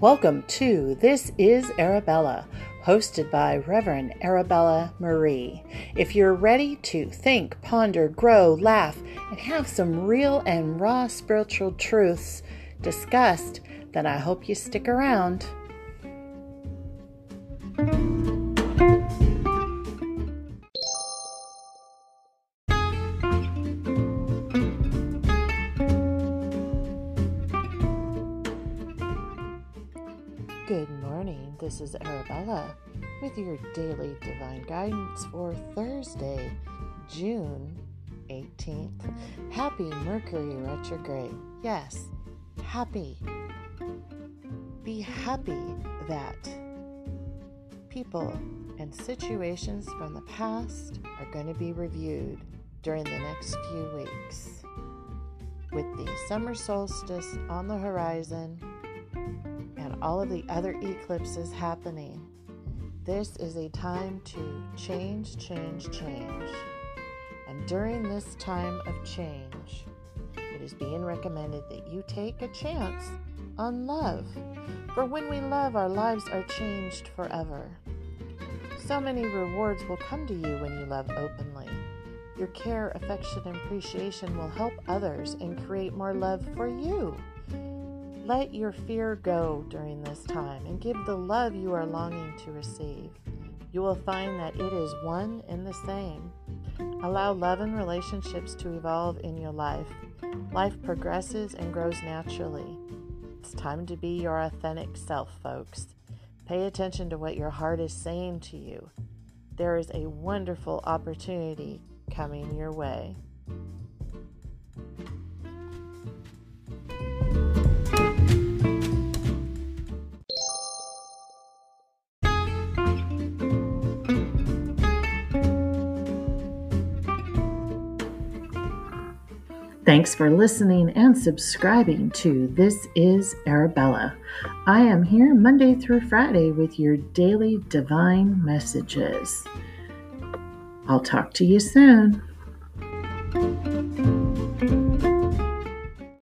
Welcome to This Is Arabella, hosted by Reverend Arabella Marie. If you're ready to think, ponder, grow, laugh, and have some real and raw spiritual truths discussed, then I hope you stick around. Good morning, this is Arabella with your daily divine guidance for Thursday, June 18th. Happy Mercury retrograde. Yes, happy. Be happy that people and situations from the past are going to be reviewed during the next few weeks. With the summer solstice on the horizon, all of the other eclipses happening. This is a time to change. And during this time of change, it is being recommended that you take a chance on love. For when we love, our lives are changed forever. So many rewards will come to you when you love openly. Your care, affection, and appreciation will help others and create more love for you. Let your fear go during this time and give the love you are longing to receive. You will find that it is one and the same. Allow love and relationships to evolve in your life. Life progresses and grows naturally. It's time to be your authentic self, folks. Pay attention to what your heart is saying to you. There is a wonderful opportunity coming your way. Thanks for listening and subscribing to This Is Arabella. I am here Monday through Friday with your daily divine messages. I'll talk to you soon.